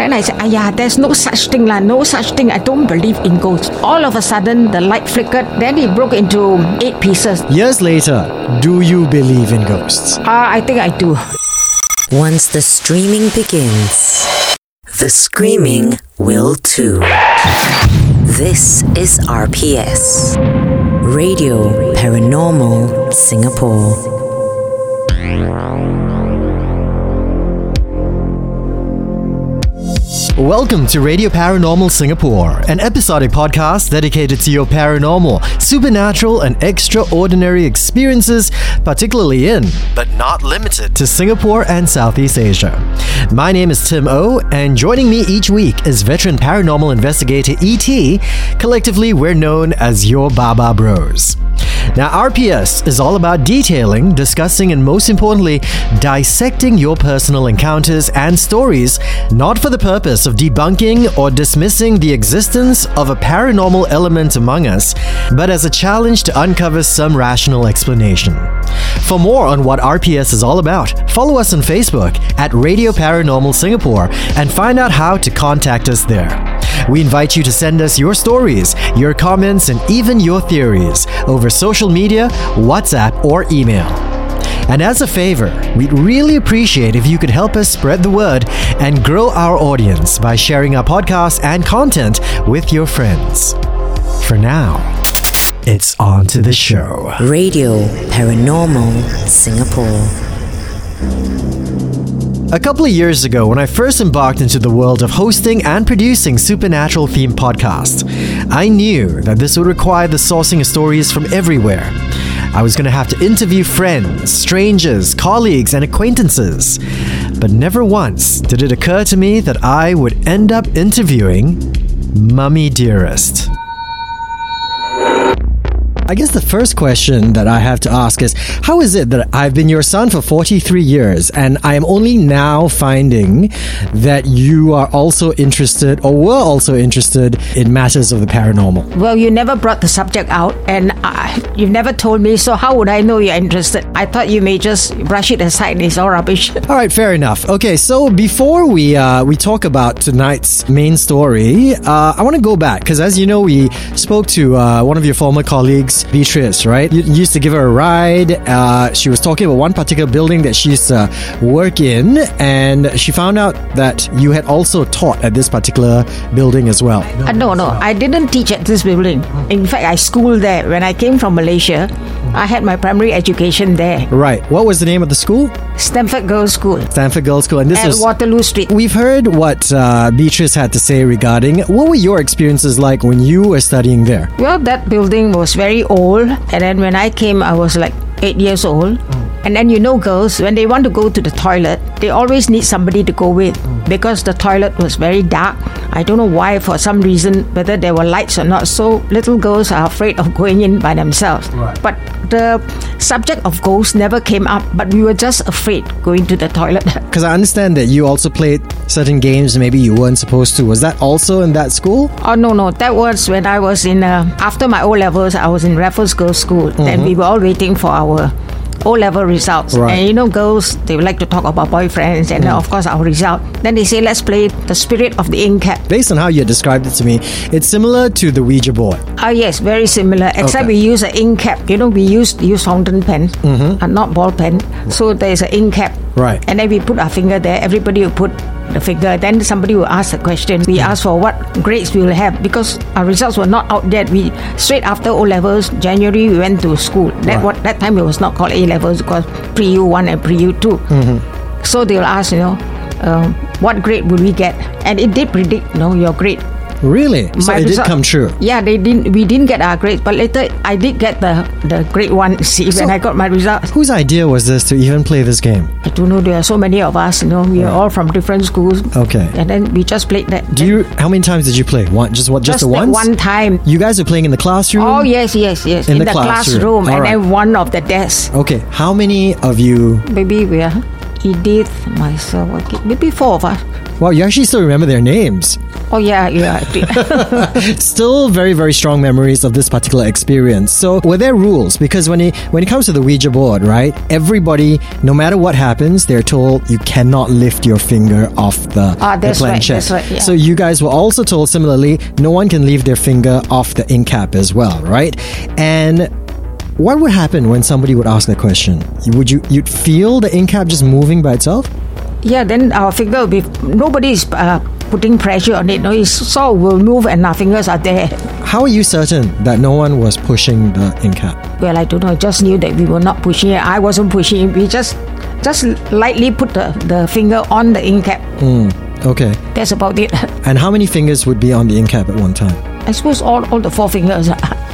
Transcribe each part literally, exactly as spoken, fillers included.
And I said, "Ayah, there's no such thing lah, no such thing. I don't believe in ghosts." All of a sudden, the light flickered. Then it broke into eight pieces. Years later, do you believe in ghosts? Ah, uh, I think I do. Once the streaming begins, the screaming will too. This is R P S, Radio Paranormal Singapore. Welcome to Radio Paranormal Singapore, an episodic podcast dedicated to your paranormal, supernatural and extraordinary experiences, particularly in, but not limited to, Singapore and Southeast Asia. My name is Tim Oh, and joining me each week is veteran paranormal investigator E T. Collectively, we're known as your Baba Bros. Now, R P S is all about detailing, discussing, and most importantly, dissecting your personal encounters and stories, not for the purpose of debunking or dismissing the existence of a paranormal element among us, but as a challenge to uncover some rational explanation. For more on what R P S is all about, follow us on Facebook at Radio Paranormal Singapore and find out how to contact us there. We invite you to send us your stories, your comments, and even your theories over social media, WhatsApp, or email. And as a favor, we'd really appreciate if you could help us spread the word and grow our audience by sharing our podcast and content with your friends. For now, it's on to the show. Radio Paranormal Singapore. A couple of years ago, when I first embarked into the world of hosting and producing supernatural-themed podcasts, I knew that this would require the sourcing of stories from everywhere. I was going to have to interview friends, strangers, colleagues, and acquaintances. But never once did it occur to me that I would end up interviewing Mummy Dearest. I guess the first question that I have to ask is, how is it that I've been your son for forty-three years and I am only now finding that you are also interested, or were also interested, in matters of the paranormal? Well, you never brought the subject out and I, you've never told me, so how would I know you're interested? I thought you may just brush it aside and it's all rubbish. All right, fair enough. Okay, so before we uh, we talk about tonight's main story, uh, I want to go back because, as you know, we spoke to uh, one of your former colleagues, Beatrice, right? You used to give her a ride. Uh, she was talking about one particular building that she used to work in, and she found out that you had also taught at this particular building as well. No, uh, no, no. I didn't teach at this building. In fact, I schooled there. When I came from Malaysia, I had my primary education there. Right. What was the name of the school? Stamford Girls School. Stamford Girls School. And this is Waterloo Street. We've heard what uh, Beatrice had to say regarding, what were your experiences like when you were studying there? Well, that building was very old, and then when I came I was like eight years old. Mm. And then, you know, girls, when they want to go to the toilet, they always need somebody to go with. Mm. Because the toilet was very dark. I don't know why, for some reason, whether there were lights or not, so little girls are afraid of going in by themselves. Right. But the subject of ghosts never came up, but we were just afraid going to the toilet. Because I understand that you also played certain games maybe you weren't supposed to. Was that also in that school? Oh, no, no. That was when I was in, uh, after my O-levels, I was in Raffles Girls School. Mm-hmm. And we were all waiting for our O-level results. Right. And you know, girls, they would like to talk about boyfriends and mm. of course our result. Then they say, let's play the spirit of the ink cap. Based on how you described it to me, it's similar to the Ouija board. Ah, yes, very similar. Except okay. We use an ink cap. You know, we used use fountain pen, mm-hmm. and not ball pen. So there's an ink cap. Right. And then we put our finger there. Everybody will put the finger. Then somebody will ask a question. We asked for what grades we will have, because our results were not out yet. We straight after O-levels, January, we went to school. That right. what that time it was not called A-levels, it was pre-U one and pre-U two. Mm-hmm. So they will ask, you know, um, what grade will we get? And it did predict, you know, your grade. Really? So my it result, did come true? Yeah, they didn't. We didn't get our grades, but later I did get the the grade one C so when I got my results. Whose idea was this to even play this game? I don't know. There are so many of us. You know, we right. are all from different schools. Okay. And then we just played that. Do you? How many times did you play? One? Just what? Just, just the once? One time. You guys are playing in the classroom? Oh yes, yes, yes. In, in the, the classroom, classroom. And right. then one of the desks. Okay. How many of you? Maybe we are Edith, myself, okay, maybe four of us. Wow, you actually still remember their names. Oh, yeah, yeah. Still very, very strong memories of this particular experience. So were there rules? Because when it, when it comes to the Ouija board, right, everybody, no matter what happens, they're told you cannot lift your finger off the, ah, that's the planchet. Right, that's right, yeah. So you guys were also told, similarly, no one can leave their finger off the ink cap as well, right? And what would happen when somebody would ask that question? Would you, you'd feel the ink cap just moving by itself? Yeah, then our finger would be, nobody's uh, putting pressure on it. No, it's so will move and our fingers are there. How are you certain that no one was pushing the ink cap? Well, I don't know. I just knew that we were not pushing it. I wasn't pushing it. We just just lightly put the, the finger on the ink cap. Mm, okay. That's about it. And how many fingers would be on the ink cap at one time? I suppose all, all the four fingers.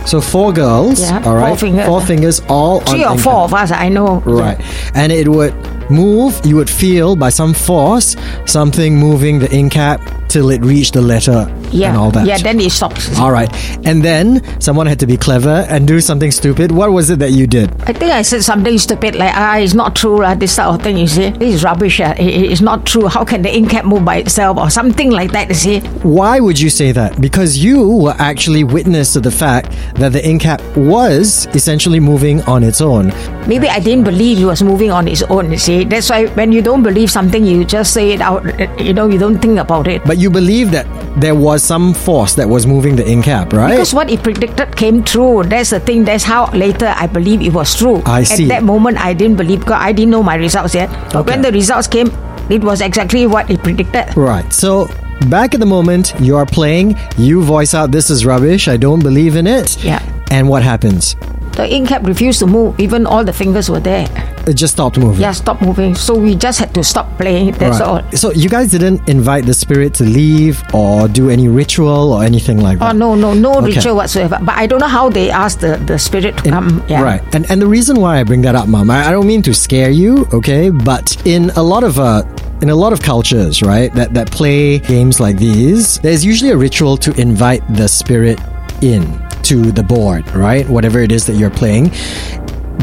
So four girls, yeah, all right, four fingers, four fingers all three on or four cap. Of us, I know. Right, and it would move, you would feel by some force, something moving the ink cap till it reached the letter, yeah, and all that. Yeah, then it stops. All right, and then someone had to be clever and do something stupid. What was it that you did? I think I said something stupid like, ah, it's not true, uh, this sort of thing, you see. This is rubbish, uh, it, it's not true. How can the ink cap move by itself or something like that, you see. Why would you say that? Because you were actually witness to the fact that the ink cap was essentially moving on its own. Maybe I didn't believe it was moving on its own, you see. That's why when you don't believe something, you just say it out, you know, you don't think about it. But you believe that there was some force that was moving the ink cap, right? Because what it predicted came true. That's the thing. That's how later I believe it was true. I see. At that moment, I didn't believe because I didn't know my results yet. But okay, when the results came, it was exactly what it predicted. Right. So back at the moment, you are playing, you voice out, this is rubbish, I don't believe in it. Yeah. And what happens? The ink cap refused to move, even all the fingers were there. It just stopped moving? Yeah, stopped moving. So we just had to stop playing, that's right. all. So you guys didn't invite the spirit to leave or do any ritual or anything like that? Oh, no, no, no okay. ritual whatsoever. But I don't know how they asked the, the spirit to in, come. Yeah. Right. And and the reason why I bring that up, Mom, I, I don't mean to scare you, okay? But in a lot of... Uh, In a lot of cultures, right, that, that play games like these, there's usually a ritual to invite the spirit in to the board, right? Whatever it is that you're playing.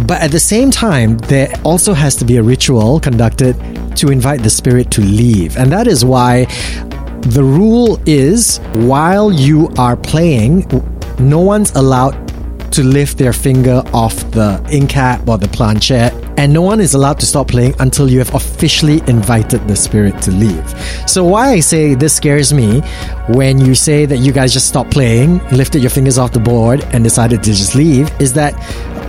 But at the same time, there also has to be a ritual conducted to invite the spirit to leave. And that is why the rule is, while you are playing, no one's allowed to lift their finger off the ink cap or the planchette, and no one is allowed to stop playing until you have officially invited the spirit to leave. So why I say this scares me when you say that you guys just stopped playing, lifted your fingers off the board and decided to just leave, is that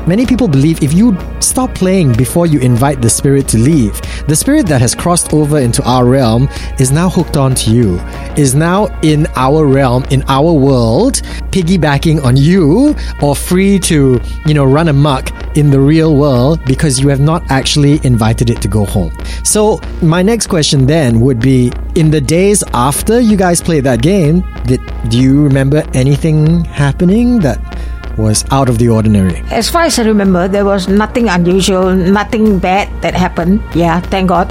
many people believe if you stop playing before you invite the spirit to leave, the spirit that has crossed over into our realm is now hooked on to you, is now in our realm, in our world, piggybacking on you, or free to, you know, run amok in the real world because you have not actually invited it to go home. So my next question then would be, in the days after you guys played that game, did, do you remember anything happening that was out of the ordinary? As far as I remember, there was nothing unusual, nothing bad that happened. Yeah, thank God.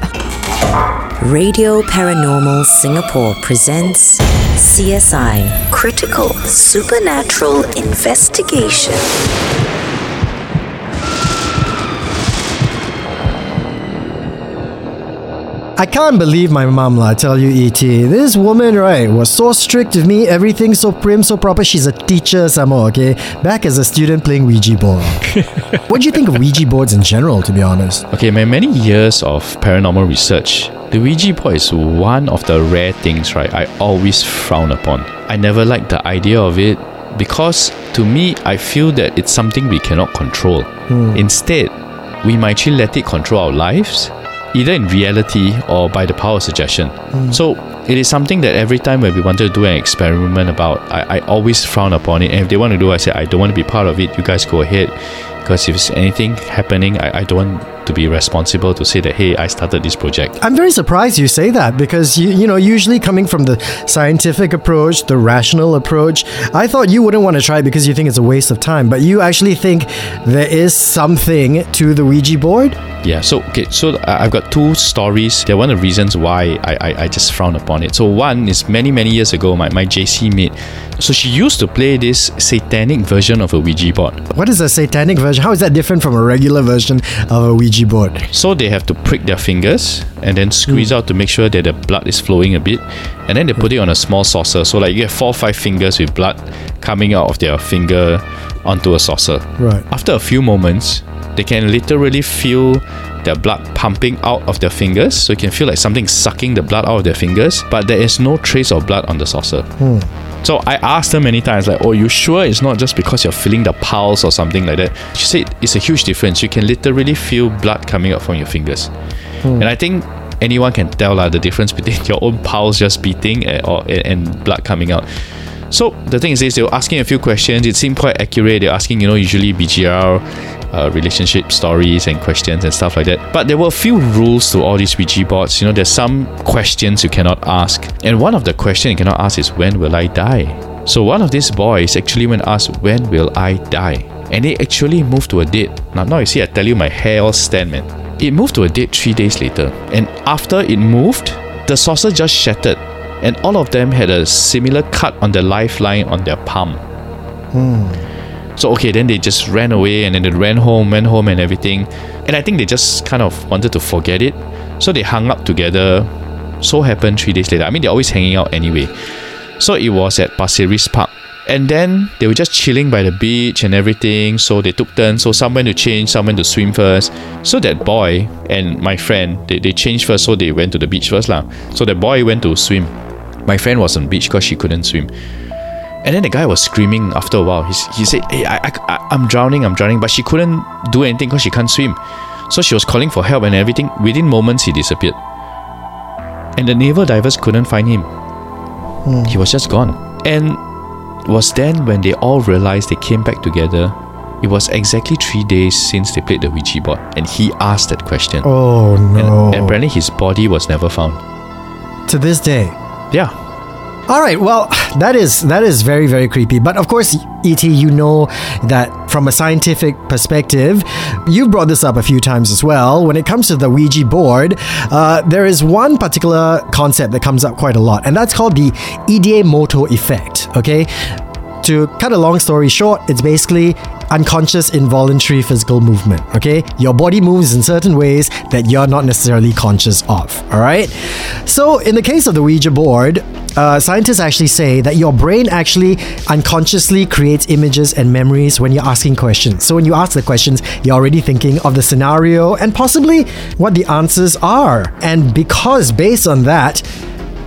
Radio Paranormal Singapore presents C S I Critical Supernatural Investigation. I can't believe my mum, lah, I tell you, E T. This woman, right, was so strict with me, everything so prim, so proper. She's a teacher somehow, okay? Back as a student playing Ouija board. What do you think of Ouija boards in general, to be honest? Okay, my many years of paranormal research, the Ouija board is one of the rare things, right, I always frown upon. I never liked the idea of it because, to me, I feel that it's something we cannot control. Hmm. Instead, we might actually let it control our lives, either in reality or by the power of suggestion. Mm. So it is something that every time when we wanted to do an experiment about, I, I always frown upon it. And if they want to do, I say, I don't want to be part of it. You guys go ahead. Because if there's anything happening, I, I don't want to be responsible to say that, hey, I started this project. I'm very surprised you say that because, you, you know, usually coming from the scientific approach, the rational approach, I thought you wouldn't want to try because you think it's a waste of time. But you actually think there is something to the Ouija board? Yeah, so okay, so I've got two stories. They're one of the reasons why I, I, I just frown upon it. So one is many, many years ago, my, my J C mate So she used to play this satanic version of a Ouija board. What is a satanic version? How is that different from a regular version of a Ouija board? So they have to prick their fingers and then squeeze mm. out to make sure that the blood is flowing a bit, and then they put it on a small saucer. So like you get four or five fingers with blood coming out of their finger onto a saucer. Right. After a few moments, they can literally feel their blood pumping out of their fingers. So you can feel like something sucking the blood out of their fingers, but there is no trace of blood on the saucer. Hmm. So I asked her many times, like, oh, you sure it's not just because you're feeling the pulse or something like that? She said it's a huge difference. You can literally feel blood coming out from your fingers. Hmm. And I think anyone can tell like, the difference between your own pulse just beating and, or, and blood coming out. So the thing is, they were asking a few questions. It seemed quite accurate. They were asking, you know, usually B G R, uh, relationship stories and questions and stuff like that. But there were a few rules to all these Ouija boards. You know, there's some questions you cannot ask. And one of the questions you cannot ask is, when will I die? So one of these boys actually went asked, when will I die? And they actually moved to a date. Now, now you see, I tell you, my hair all stand, man. It moved to a date three days later. And after it moved, the saucer just shattered. And all of them had a similar cut on the lifeline on their palm. Hmm. So, okay, then they just ran away, and then they ran home, went home and everything. And I think they just kind of wanted to forget it. So they hung up together. So happened three days later. I mean, they're always hanging out anyway. So it was at Pasir Ris Park. And then they were just chilling by the beach and everything. So they took turns. So someone to change, someone to swim first. So that boy and my friend, they, they changed first. So they went to the beach first lah. So the boy went to swim. My friend was on the beach because she couldn't swim. And then the guy was screaming after a while. He, he said, hey, I, I, I'm drowning, I'm drowning. But she couldn't do anything because she can't swim. So she was calling for help and everything. Within moments, he disappeared. And the naval divers couldn't find him. Hmm. He was just gone. And it was then when they all realized they came back together. It was exactly three days since they played the Ouija board. And he asked that question. Oh, no. And, and apparently, his body was never found. To this day. Yeah. All right. Well, that is that is very, very creepy. But of course, E T, you know that from a scientific perspective, you've brought this up a few times as well. When it comes to the Ouija board, uh, there is one particular concept that comes up quite a lot, and that's called the Idemoto effect. Okay. To cut a long story short, it's basically unconscious, involuntary physical movement, okay? Your body moves in certain ways that you're not necessarily conscious of, all right? So, in the case of the Ouija board, uh, scientists actually say that your brain actually unconsciously creates images and memories when you're asking questions. So, when you ask the questions, you're already thinking of the scenario and possibly what the answers are. And because based on that,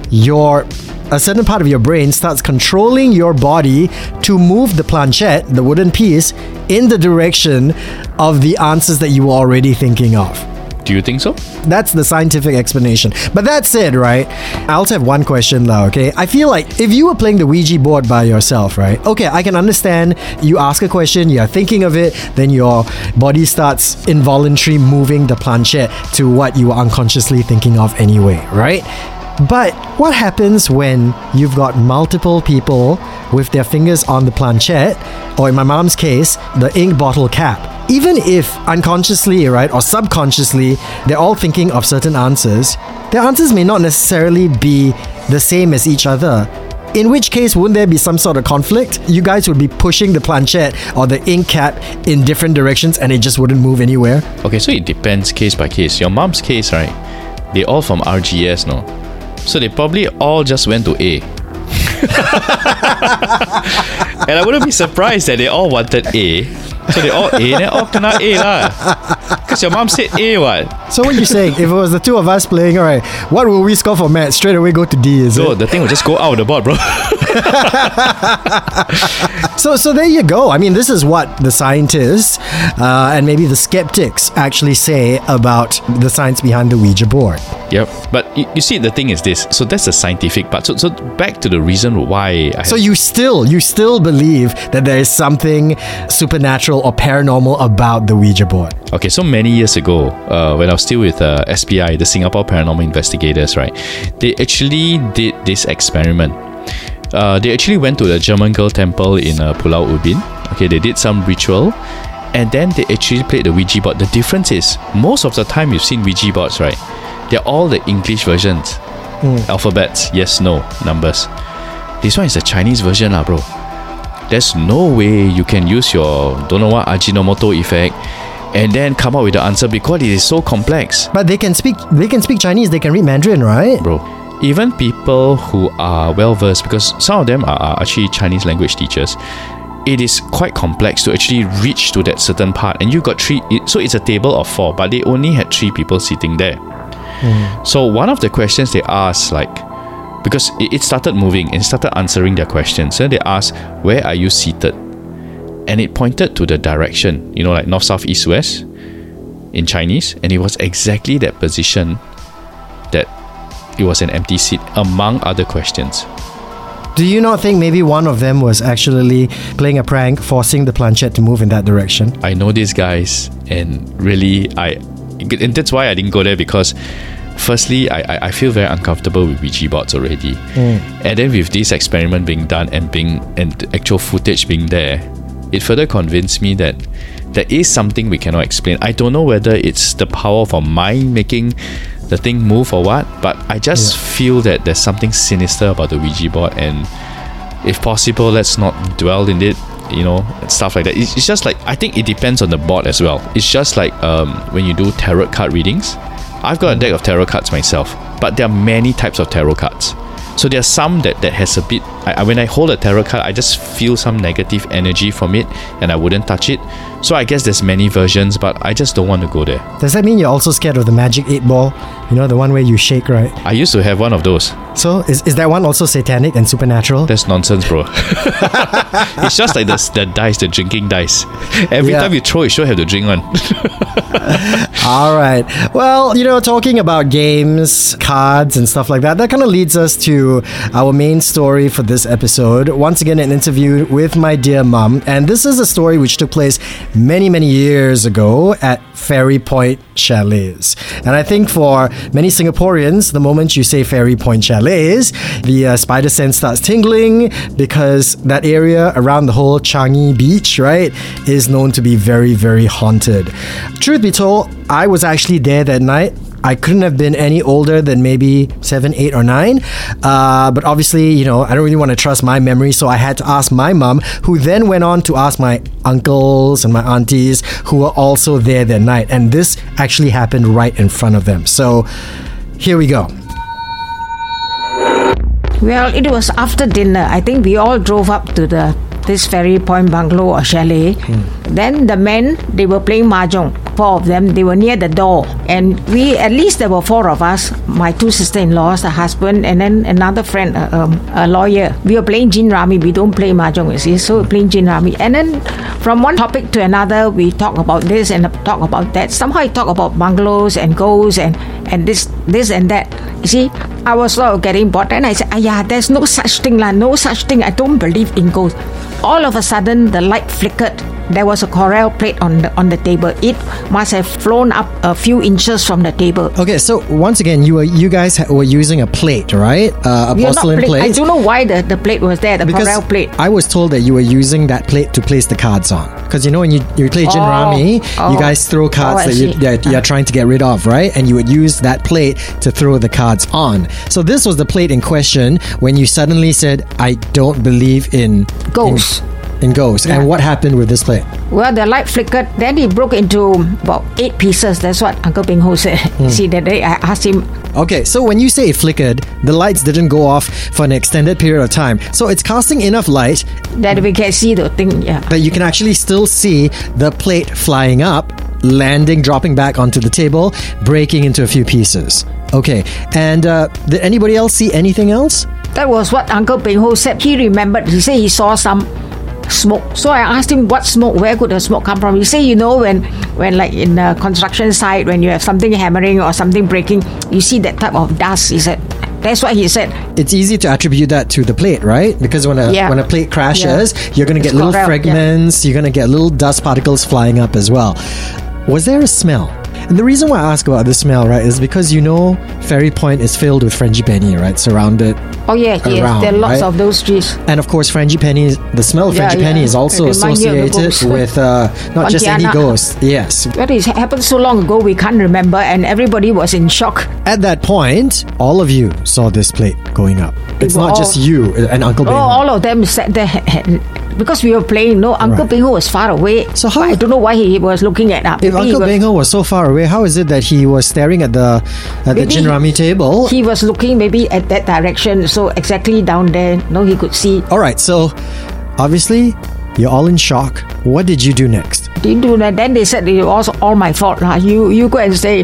your a certain part of your brain starts controlling your body to move the planchette, the wooden piece, in the direction of the answers that you were already thinking of. Do you think so? That's the scientific explanation. But that said, right, I also have one question now, okay? I feel like if you were playing the Ouija board by yourself, right? Okay, I can understand you ask a question, you're thinking of it, then your body starts involuntarily moving the planchette to what you were unconsciously thinking of anyway, right? But what happens when you've got multiple people with their fingers on the planchette, or in my mom's case, the ink bottle cap? Even if unconsciously, right, or subconsciously, they're all thinking of certain answers, their answers may not necessarily be the same as each other. In which case, wouldn't there be some sort of conflict? You guys would be pushing the planchette or the ink cap in different directions and it just wouldn't move anywhere? Okay, so it depends case by case. Your mom's case, right, they're all from R G S, no? So they probably all just went to A. And I wouldn't be surprised that they all wanted A. So they all A, then all kena A lah. Because your mom said A, what? So what you saying? If it was the two of us playing, all right, what will we score for math? Straight away go to D, is so it? So the thing will just go out of the board, bro. so so there you go. I mean, this is what the scientists uh, and maybe the skeptics actually say about the science behind the Ouija board. Yep. But you, you see, the thing is this. So that's the scientific part. So so back to the reason why. I so have... you still you still believe that there is something supernatural or paranormal about the Ouija board? Okay. So many years ago, uh, when I was still with uh, S P I, the Singapore Paranormal Investigators, right? They actually did this experiment. Uh, they actually went to the German Girl Temple in uh, Pulau Ubin. Okay, they did some ritual, and then they actually played the Ouija board. The difference is, most of the time you've seen Ouija boards, right? They're all the English versions, mm. alphabets, yes, no, numbers. This one is the Chinese version lah, bro. There's no way you can use your don't know what Ajinomoto effect and then come up with the answer because it is so complex. But they can speak they can speak Chinese, they can read Mandarin, right? Bro, even people who are well-versed, because some of them are actually Chinese language teachers, it is quite complex to actually reach to that certain part. And you got three, so it's a table of four, but they only had three people sitting there. Mm. So one of the questions they asked, like, because it started moving and started answering their questions. So they asked, where are you seated? And it pointed to the direction, you know, like north, south, east, west in Chinese. And it was exactly that position that it was an empty seat, among other questions. Do you not think maybe one of them was actually playing a prank, forcing the planchette to move in that direction? I know these guys, and really, I, and that's why I didn't go there, because firstly, I I feel very uncomfortable with Ouija boards already. Mm. And then with this experiment being done and being and actual footage being there, it further convinced me that there is something we cannot explain. I don't know whether it's the power of our mind making the thing move or what, but I just yeah. feel that there's something sinister about the Ouija board, and if possible, let's not dwell in it, you know, stuff like that. It's, it's just like, I think it depends on the board as well. It's just like um, when you do tarot card readings. I've got a deck of tarot cards myself, but there are many types of tarot cards. So there are some that, that has a bit... I, I, when I hold a tarot card, I just feel some negative energy from it and I wouldn't touch it. So I guess there's many versions, but I just don't want to go there. Does that mean you're also scared of the magic eight ball? You know, the one where you shake, right? I used to have one of those. So is, is that one also satanic and supernatural? That's nonsense, bro. It's just like the, the dice, the drinking dice. Every yeah. time you throw, you sure have to drink one. All right. Well, you know, talking about games, cards, and stuff like that, that kind of leads us to our main story for this episode. Once again, an interview with my dear mum. And this is a story which took place many, many years ago at Fairy Point Chalets. And I think for many Singaporeans, the moment you say Fairy Point Chalets, the uh, spider sense starts tingling, because that area around the whole Changi Beach, right, is known to be very, very haunted. Truth be told, I was actually there that night. I couldn't have been any older than maybe seven, eight or nine. Uh, but obviously, you know, I don't really want to trust my memory, so I had to ask my mum, who then went on to ask my uncles and my aunties, who were also there that night. And this actually happened right in front of them. So here we go. Well, it was after dinner. I think we all drove up to the this Fairy Point bungalow or chalet. Mm. Then the men, they were playing mahjong. Four of them, they were near the door. And we, at least there were four of us, my two sister-in-laws, the husband, and then another friend, uh, um, a lawyer. We were playing gin rami. We don't play mahjong, you see. So we're playing gin rami. And then from one topic to another, we talk about this and talk about that. Somehow I talk about bungalows and ghosts and, and this this and that. You see, I was sort of getting bored. And I said, "Ayah, there's no such thing lah, no such thing. I don't believe in ghosts." All of a sudden, the light flickered. There was a Corel plate on the, on the table. It must have flown up a few inches from the table. Okay, so once again, you were you guys ha- were using a plate, right? Uh, a we porcelain plate. plate. I don't know why the, the plate was there, the because Corel plate. I was told that you were using that plate to place the cards on. Because you know when you, you play gin oh, rami, oh, you guys throw cards oh, that you, that you're trying to get rid of, right? And you would use that plate to throw the cards on. So this was the plate in question when you suddenly said, "I don't believe in ghosts." In, and goes yeah. And what happened with this plate? Well, the light flickered, then it broke into about eight pieces. That's what Uncle Beng Ho said. Mm. See, that day I asked him. Okay, so when you say it flickered, the lights didn't go off for an extended period of time, so it's casting enough light that we can see the thing. Yeah, but you can actually still see the plate flying up, landing, dropping back onto the table, breaking into a few pieces. Okay, and uh, did anybody else see anything else? That was what Uncle Beng Ho said. He remembered. He said he saw some smoke. So I asked him, what smoke? Where could the smoke come from? He said, you know, when when like in the construction site, when you have something hammering or something breaking, you see that type of dust. He said, that's what he said. It's easy to attribute that to the plate, right? Because when a yeah. when a plate crashes, yeah. you're going to get little fragments, yeah. you're going to get little dust particles flying up as well. Was there a smell? And the reason why I ask about the smell, right, is because, you know, Fairy Point is filled with frangipani, right? Surrounded. Oh yeah, around, yes, there are lots right? of those trees. And of course, frangipani, the smell of yeah, frangipani yeah. is also associated with uh, not Pontiana. Just any ghost. Yes. That is, happened so long ago, we can't remember, and everybody was in shock. At that point, all of you saw this plate going up. It's not all, just you and Uncle Beng Ho. Oh, all of them sat there. Because we were playing, no, Uncle right. Beng Ho was far away. So how, I don't know why he was looking at us. If Uncle Beng Ho was so far away, how is it that he was staring at the at the Jinrami table? He was looking maybe at that direction, so exactly down there, no, he could see. All right, so obviously you're all in shock. What did you do next? Didn't do that. Then they said it was all my fault. Huh? You you go and say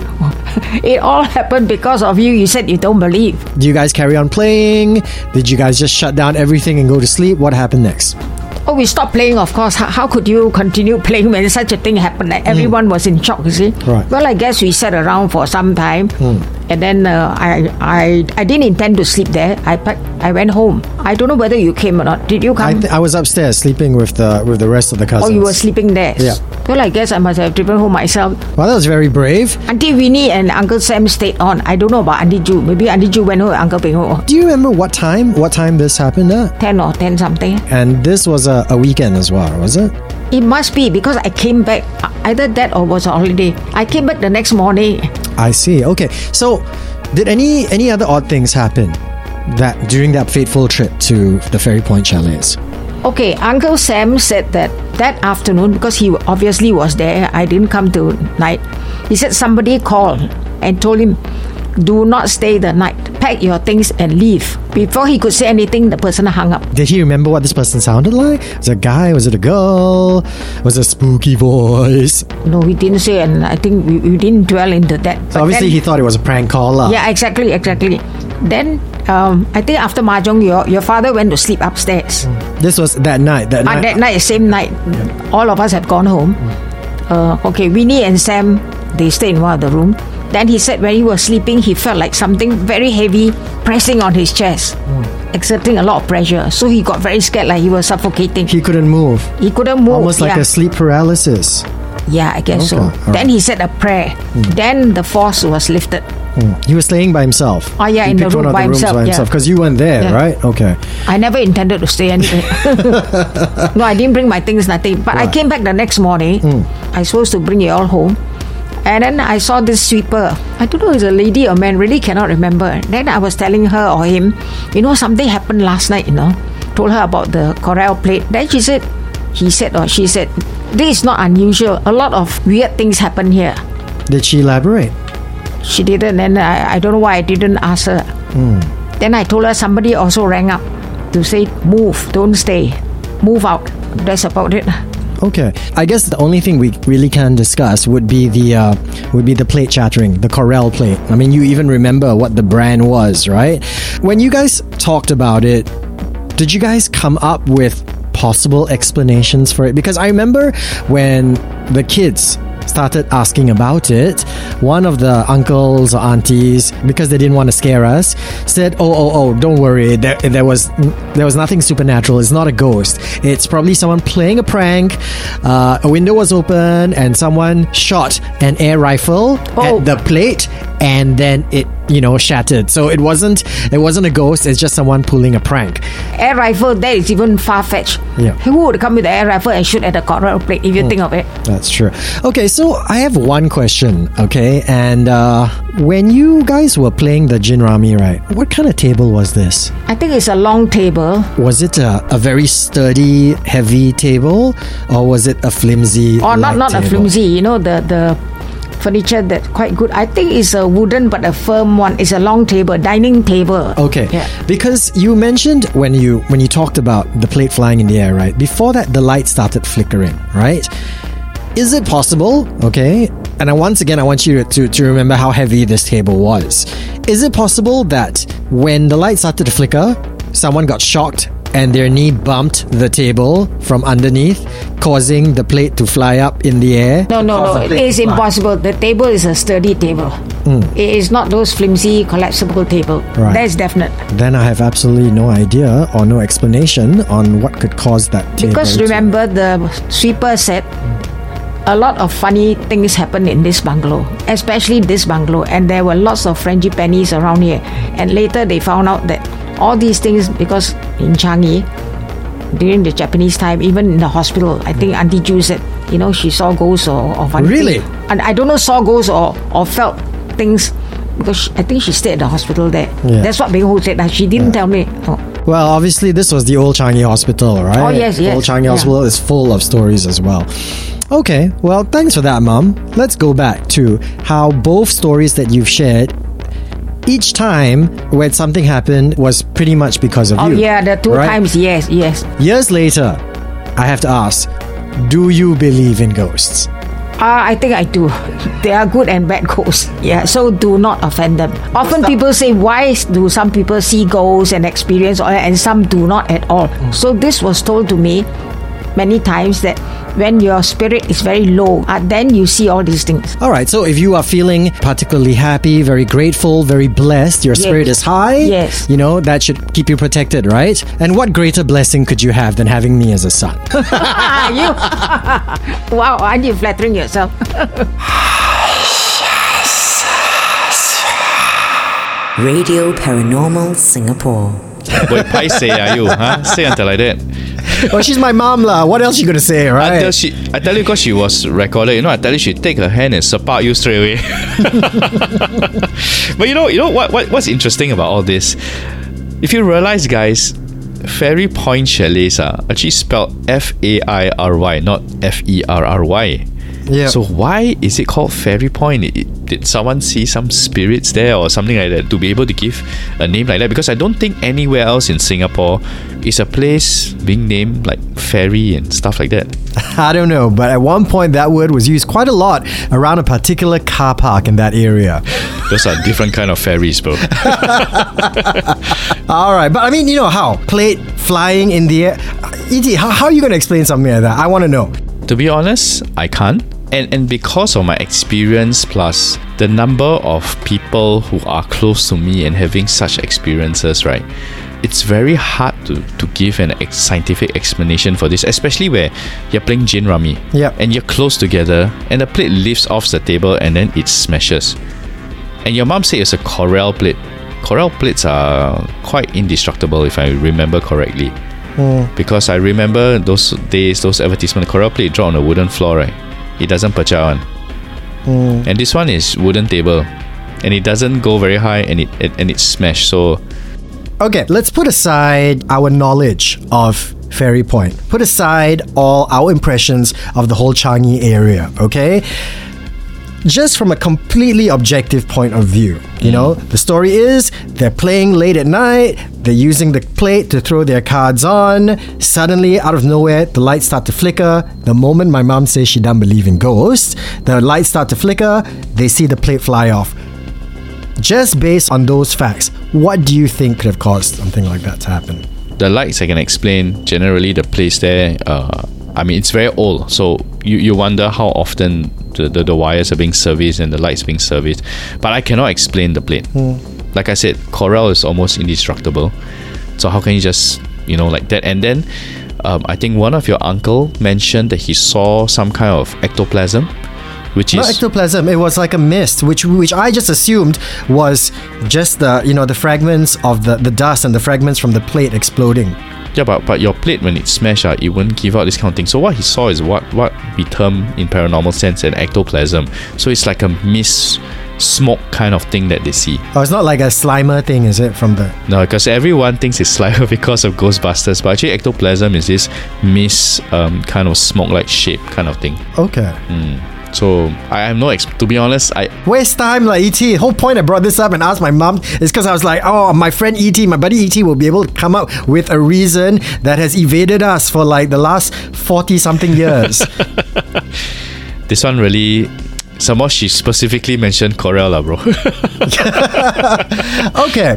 it all happened because of you. You said you don't believe. Do you guys carry on playing? Did you guys just shut down everything and go to sleep? What happened next? Oh, we stopped playing, of course. How, how could you continue playing when such a thing happened? Like, everyone mm. was in shock, you see. Right. Well, I guess we sat around for some time. Mm. And then uh, I, I I didn't intend to sleep there. I I went home. I don't know whether you came or not. Did you come? I, th- I was upstairs sleeping with the with the rest of the cousins. Oh, you were sleeping there. Yeah. Well, I guess I must have driven home myself. Well, that was very brave. Auntie Winnie and Uncle Sam stayed on. I don't know about Auntie Ju. Maybe Auntie Ju went home. Uncle Ping Ho. Do you remember what time? What time this happened? Uh? Ten or ten something. And this was a, a weekend as well, was it? It must be, because I came back. Either that or was a holiday. I came back the next morning. I see. Okay. So, did any any other odd things happen that during that fateful trip to the Fairy Point Chalets? Okay, Uncle Sam said that that afternoon, because he obviously was there, I didn't come to night. He said somebody called and told him, do not stay the night. Pack your things and leave. Before he could say anything, the person hung up. Did he remember what this person sounded like? Was it a guy? Was it a girl? Was it a spooky voice? No, he didn't say, and I think we, we didn't dwell into that. So obviously, then, he thought it was a prank call. Uh. Yeah, exactly, exactly. Then, um, I think after Mahjong, your, your father went to sleep upstairs. Mm. This was that night? That uh, night, that night, same night. Yeah. All of us had gone home. Mm. Uh, okay, Winnie and Sam, they stayed in one of the rooms. Then he said when he was sleeping, he felt like something very heavy pressing on his chest, mm. exerting a lot of pressure. So he got very scared, like he was suffocating. He couldn't move. He couldn't move. Almost like yeah. a sleep paralysis. Yeah, I guess okay. so. All then right. he said a prayer. Mm. Then the force was lifted. Mm. He was staying by himself. Oh yeah, he in the room one by, the himself, by himself. Because yeah. you weren't there, yeah. right? Okay. I never intended to stay anywhere. No, I didn't bring my things, nothing. But right. I came back the next morning. Mm. I was supposed to bring you all home. And then I saw this sweeper. I don't know if it's a lady or man, really cannot remember. Then I was telling her or him, you know, something happened last night, you know. Told her about the Corel plate. Then she said, he said or she said, this is not unusual. A lot of weird things happen here. Did she elaborate? She didn't. And I, I don't know why I didn't ask her. Mm. Then I told her somebody also rang up to say, move, don't stay. Move out. That's about it. Okay, I guess the only thing we really can discuss would be the uh, would be the plate shattering, the Corel plate. I mean, you even remember what the brand was, right? When you guys talked about it, did you guys come up with possible explanations for it? Because I remember when the kids started asking about it, one of the uncles or aunties, because they didn't want to scare us, said, oh, oh, oh, don't worry, there, there was there was nothing supernatural, it's not a ghost, it's probably someone playing a prank, uh, a window was open and someone shot an air rifle oh. at the plate and then it, you know, shattered. So it wasn't it wasn't a ghost, it's just someone pulling a prank. Air rifle, that is even far-fetched. Yeah. Who would come with an air rifle and shoot at a Corel plate, if you mm, think of it? That's true. Okay, so I have one question, okay? And uh, when you guys were playing the Jinrami, right, what kind of table was this? I think it's a long table. Was it a, a very sturdy, heavy table? Or was it a flimsy Or not, not table? A flimsy, you know, the... the furniture that's quite good. I think it's a wooden but a firm one. It's a long table, dining table. Okay. Yeah. Because you mentioned when you when you talked about the plate flying in the air, right? Before that, the light started flickering, right? Is it possible, okay? And I, once again, I want you to, to remember how heavy this table was. Is it possible that when the light started to flicker, someone got shocked and their knee bumped the table from underneath, causing the plate to fly up in the air? No, no, no. It is impossible. The table is a sturdy table. Mm. It is not those flimsy, collapsible table. Right. That is definite. Then I have absolutely no idea or no explanation on what could cause that table. Because remember, the sweeper said a lot of funny things happened in this bungalow, especially this bungalow, and there were lots of Frangipanis around here. And later they found out that all these things, because in Changi, during the Japanese time, even in the hospital, I think Auntie Ju said, you know, she saw ghosts or, or one really? Thing. And I don't know, saw ghosts or, or felt things, because she, I think she stayed at the hospital there. Yeah. That's what Beng Ho said. She didn't yeah. tell me. Oh. Well, obviously, this was the old Changi Hospital, right? Oh, yes, yes. Old Changi yeah. Hospital is full of stories as well. Okay, well, thanks for that, Mom. Let's go back to how both stories that you've shared, each time when something happened was pretty much because of oh, you. Oh, yeah, the two right? times, yes, yes. Years later, I have to ask, do you believe in ghosts? Uh, I think I do. They are good and bad ghosts. Yeah, so do not offend them. Often people say, why do some people see ghosts and experience, and some do not at all? Mm. So this was told to me many times, that when your spirit is very low, uh, then you see all these things. Alright, so if you are feeling particularly happy, very grateful, very blessed, your yes. spirit is high, yes. you know, that should keep you protected, right? And what greater blessing could you have than having me as a son? You, wow, aren't you flattering yourself? Radio Paranormal Singapore. Boy, paiseh are you, huh? Say until like that. Well, she's my mom lah. What else you gonna say, right? Until she, I tell you, because she was recorded. You know, I tell you, she take her hand and support you straight away. But you know, you know what, what? What's interesting about all this? If you realize, guys, Fairy Point Chalets are actually spelled F A I R Y, not F E R R Y. Yeah. So why is it called Fairy Point? It, did someone see some spirits there or something like that to be able to give a name like that? Because I don't think anywhere else in Singapore is a place being named like fairy and stuff like that. I don't know, but at one point that word was used quite a lot around a particular car park in that area. Those are different kind of fairies, bro. Alright, but I mean, you know how? Plate flying in the air. E T, how, how are you going to explain something like that? I want to know. To be honest, I can't. And and because of my experience, plus the number of people who are close to me and having such experiences, right? It's very hard to, to give an ex- scientific explanation for this, especially where you're playing gin rummy, yep. and you're close together, and the plate lifts off the table and then it smashes. And your mom said it's a Corel plate. Corel plates are quite indestructible, if I remember correctly. Mm. Because I remember those days, those advertisements, Corel plate drawn on a wooden floor, right? It doesn't pecah on. Mm. And this one is wooden table, and it doesn't go very high, and it, it and it's smashed. So, okay, let's put aside our knowledge of Fairy Point. Put aside all our impressions of the whole Changi area, okay? Just from a completely objective point of view, you know, the story is they're playing late at night, they're using the plate to throw their cards on. Suddenly, out of nowhere, the lights start to flicker. The moment my mom says she doesn't believe in ghosts, the lights start to flicker, they see the plate fly off. Just based on those facts, what do you think could have caused something like that to happen? The lights, I can explain. Generally, the place there, uh, I mean, it's very old, so you, you wonder how often The, the, the wires are being serviced and the lights being serviced, but I cannot explain the plate. Mm. Like I said, Corel is almost indestructible, so how can you just, you know, like that? And then um, I think one of your uncle mentioned that he saw some kind of ectoplasm, which Not is ectoplasm. It was like a mist, which which I just assumed was just the, you know, the fragments of the, the dust and the fragments from the plate exploding. Yeah, but, but your plate, when it's smashed, uh, it won't give out this kind of thing. So what he saw is what, what we term in paranormal sense an ectoplasm. So it's like a mist, smoke kind of thing that they see. Oh, it's not like a Slimer thing, is it? From the No, because everyone thinks it's Slimer because of Ghostbusters. But actually, ectoplasm is this mist, um, kind of smoke-like shape kind of thing. Okay. Mm. So, I have no... Ex- to be honest, I... Waste time, like E T. Whole point I brought this up and asked my mom is because I was like, oh, my friend E T, my buddy E T will be able to come up with a reason that has evaded us for like the last forty-something years. This one really... Somehow she specifically mentioned Corel lah, bro. Okay.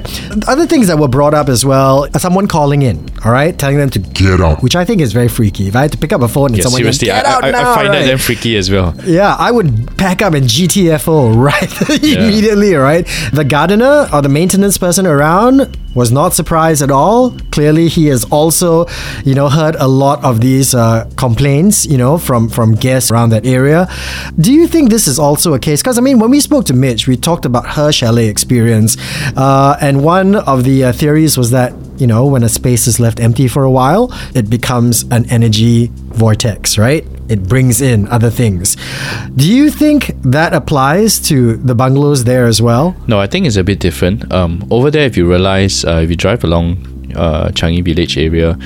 Other things that were brought up as well, someone calling in, alright, telling them to get out, which I think is very freaky. If I had to pick up a phone and yeah, someone seriously, goes, get I, out I, now, I find right? that damn freaky as well. Yeah, I would pack up and G T F O right yeah. immediately, right? The gardener or the maintenance person around, was not surprised at all. Clearly, he has also, you know, heard a lot of these uh, complaints, you know, from, from guests around that area. Do you think this is also a case? Because, I mean, when we spoke to Mitch, we talked about her chalet experience. Uh, and one of the uh, theories was that, you know, when a space is left empty for a while, it becomes an energy vortex, right? It brings in other things. Do you think that applies to the bungalows there as well? No, I think it's a bit different. Um, over there, if you realize, uh, if you drive along uh, Changi Village area,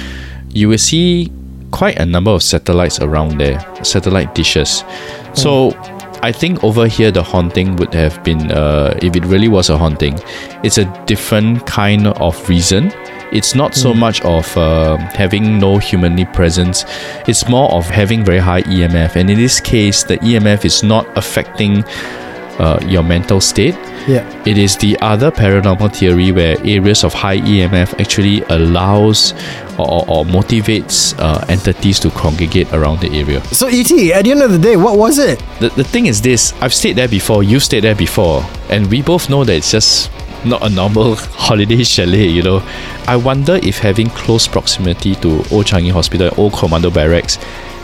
you will see quite a number of satellites around there, satellite dishes. Mm. So I think over here the haunting would have been, uh, if it really was a haunting, it's a different kind of reason. It's not so much of uh, having no humanly presence. It's more of having very high E M F. And in this case, the E M F is not affecting uh, your mental state. Yeah. It is the other paranormal theory where areas of high E M F actually allows or, or motivates uh, entities to congregate around the area. So E T, at the end of the day, what was it? The, the thing is this, I've stayed there before, you've stayed there before, and we both know that it's just not a normal holiday chalet, you know. I wonder if having close proximity to Old Changi Hospital and Old Commando Barracks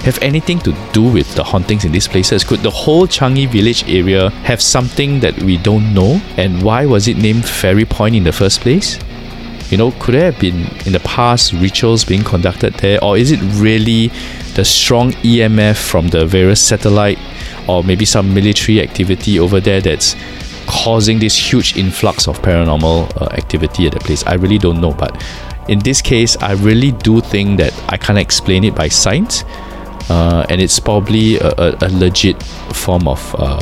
have anything to do with the hauntings in these places. Could the whole Changi Village area have something that we don't know? And why was it named Fairy Point in the first place? You know, could there have been in the past rituals being conducted there? Or is it really the strong E M F from the various satellite or maybe some military activity over there that's causing this huge influx of paranormal uh, activity at the place? I really don't know, but in this case, I really do think that I can't explain it by science, uh, and it's probably a, a, a legit form of uh,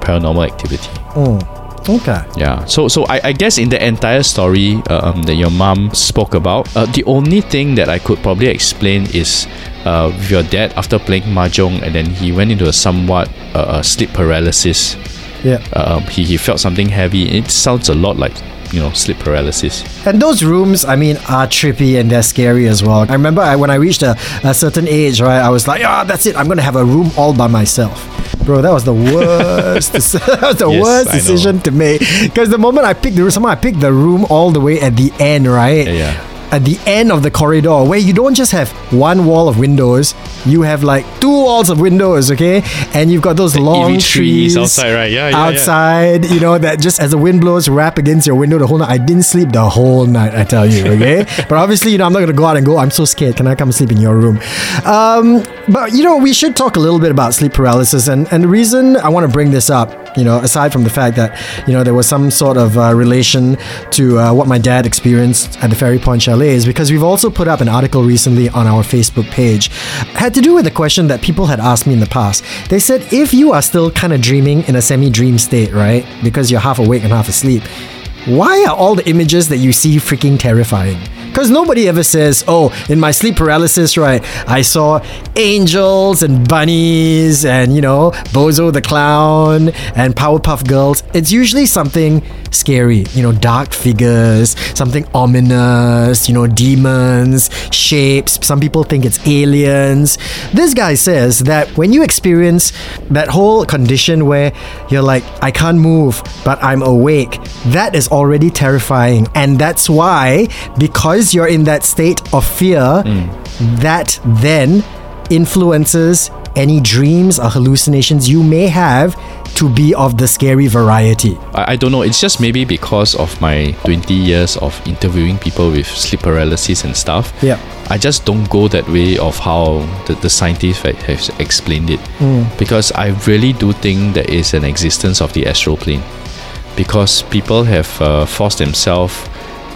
paranormal activity. Mm. Okay. Yeah. So, so I, I guess in the entire story uh, um, that your mom spoke about, uh, the only thing that I could probably explain is uh, with your dad after playing mahjong, and then he went into a somewhat uh, sleep paralysis. Yeah. Um, he, he felt something heavy. It sounds a lot like, you know, sleep paralysis. And those rooms, I mean, are trippy and they're scary as well. I remember I, when I reached a, a certain age, right, I was like, ah, oh, that's it. I'm going to have a room all by myself. Bro, that was the worst deci- that was the yes, worst decision to make. Because the moment I picked the room, somehow I picked the room all the way at the end, right? Yeah, yeah. At the end of the corridor, where you don't just have one wall of windows, you have like two walls of windows, okay? And you've got those the long trees, trees outside, right? Yeah, yeah, outside, yeah. You know, that just as the wind blows, rap against your window the whole night. I didn't sleep the whole night, I tell you, okay? But obviously, you know, I'm not gonna go out and go, I'm so scared, can I come sleep in your room? Um, but you know, we should talk a little bit about sleep paralysis, and, and the reason I want to bring this up, you know, aside from the fact that, you know, there was some sort of uh, relation to uh, what my dad experienced at the Fairy Point Chalet, is because we've also put up an article recently on our Facebook page. It had to do with a question that people had asked me in the past. They said, if you are still kind of dreaming in a semi-dream state, right, because you're half awake and half asleep, why are all the images that you see freaking terrifying? Because nobody ever says, oh, in my sleep paralysis, right, I saw angels and bunnies and, you know, Bozo the Clown and Powerpuff Girls. It's usually something scary, you know, dark figures, something ominous, you know, demons, shapes. Some people think it's aliens. This guy says that when you experience that whole condition where you're like, I can't move, but I'm awake, that is already terrifying. And that's why, because you're in that state of fear, mm. that then influences any dreams or hallucinations you may have to be of the scary variety. I, I don't know, it's just maybe because of my twenty years of interviewing people with sleep paralysis and stuff. Yeah. I just don't go that way of how the, the scientists have explained it. Mm. Because I really do think there is an existence of the astral plane. Because people have uh, forced themselves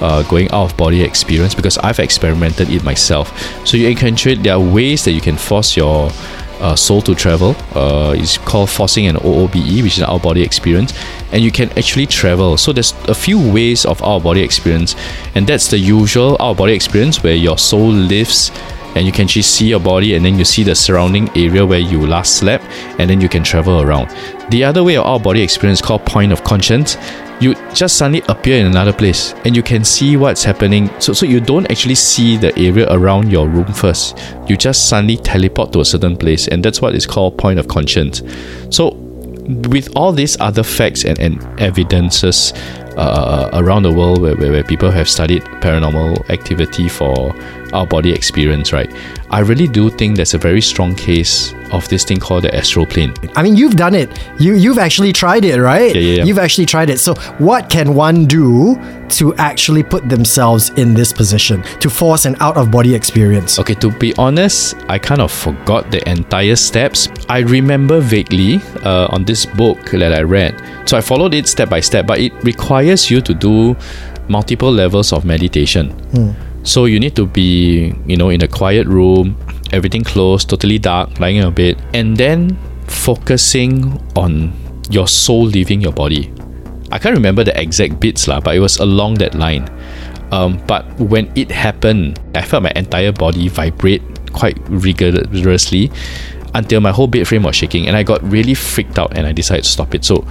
Uh, going out of body experience, because I've experimented it myself. So you encounter there are ways that you can force your uh, soul to travel. Uh, it's called forcing an O O B E, which is an out of body experience, and you can actually travel. So there's a few ways of out of body experience, and that's the usual out of body experience where your soul lives and you can actually see your body, and then you see the surrounding area where you last slept, and then you can travel around. The other way of out of body experience is called point of conscience. You just suddenly appear in another place and you can see what's happening. So, so you don't actually see the area around your room first. You just suddenly teleport to a certain place, and that's what is called point of conscience. So with all these other facts and, and evidences, uh, around the world where, where, where people have studied paranormal activity for out-body experience, right? I really do think there's a very strong case of this thing called the astral plane. I mean, you've done it. You, you've actually tried it, right? Yeah, yeah, yeah. You've actually tried it. So what can one do to actually put themselves in this position, to force an out-of-body experience? Okay, to be honest, I kind of forgot the entire steps. I remember vaguely uh, on this book that I read. So I followed it step by step, but it requires you to do multiple levels of meditation. Hmm. So you need to be, you know, in a quiet room, everything closed, totally dark, lying in a bed, and then focusing on your soul leaving your body. I can't remember the exact bits lah, but it was along that line. Um, but when it happened, I felt my entire body vibrate quite rigorously until my whole bed frame was shaking, and I got really freaked out and I decided to stop it. So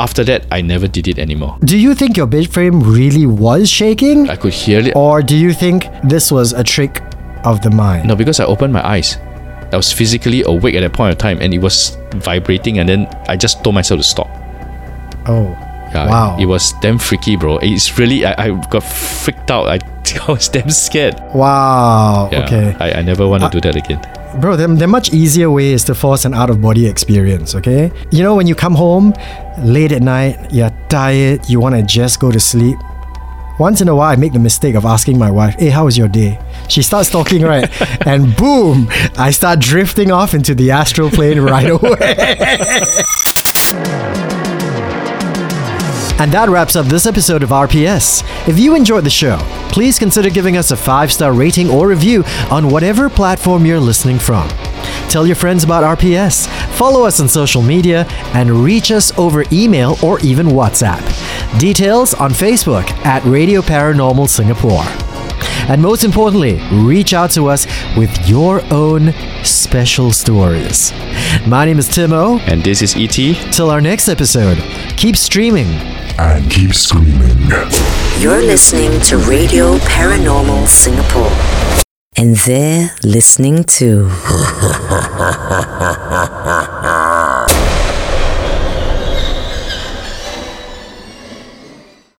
after that, I never did it anymore. Do you think your bed frame really was shaking? I could hear it. Or do you think this was a trick of the mind? No, because I opened my eyes. I was physically awake at that point of time and it was vibrating, and then I just told myself to stop. Oh, yeah, wow. It was damn freaky, bro. It's really, I, I got freaked out. I, I was damn scared. Wow, yeah, okay. I, I never want to I- do that again. Bro, there, there are much easier ways to force an out-of-body experience, okay? You know, when you come home late at night, you're tired, you want to just go to sleep. Once in a while, I make the mistake of asking my wife, hey, how was your day? She starts talking, right? And boom, I start drifting off into the astral plane right away. And that wraps up this episode of R P S. If you enjoyed the show, please consider giving us a five-star rating or review on whatever platform you're listening from. Tell your friends about R P S, follow us on social media, and reach us over email or even WhatsApp. Details on Facebook at Radio Paranormal Singapore. And most importantly, reach out to us with your own special stories. My name is Tim Oh. And this is E T. Till our next episode, keep streaming. And keep screaming. You're listening to Radio Paranormal Singapore. And they're listening to...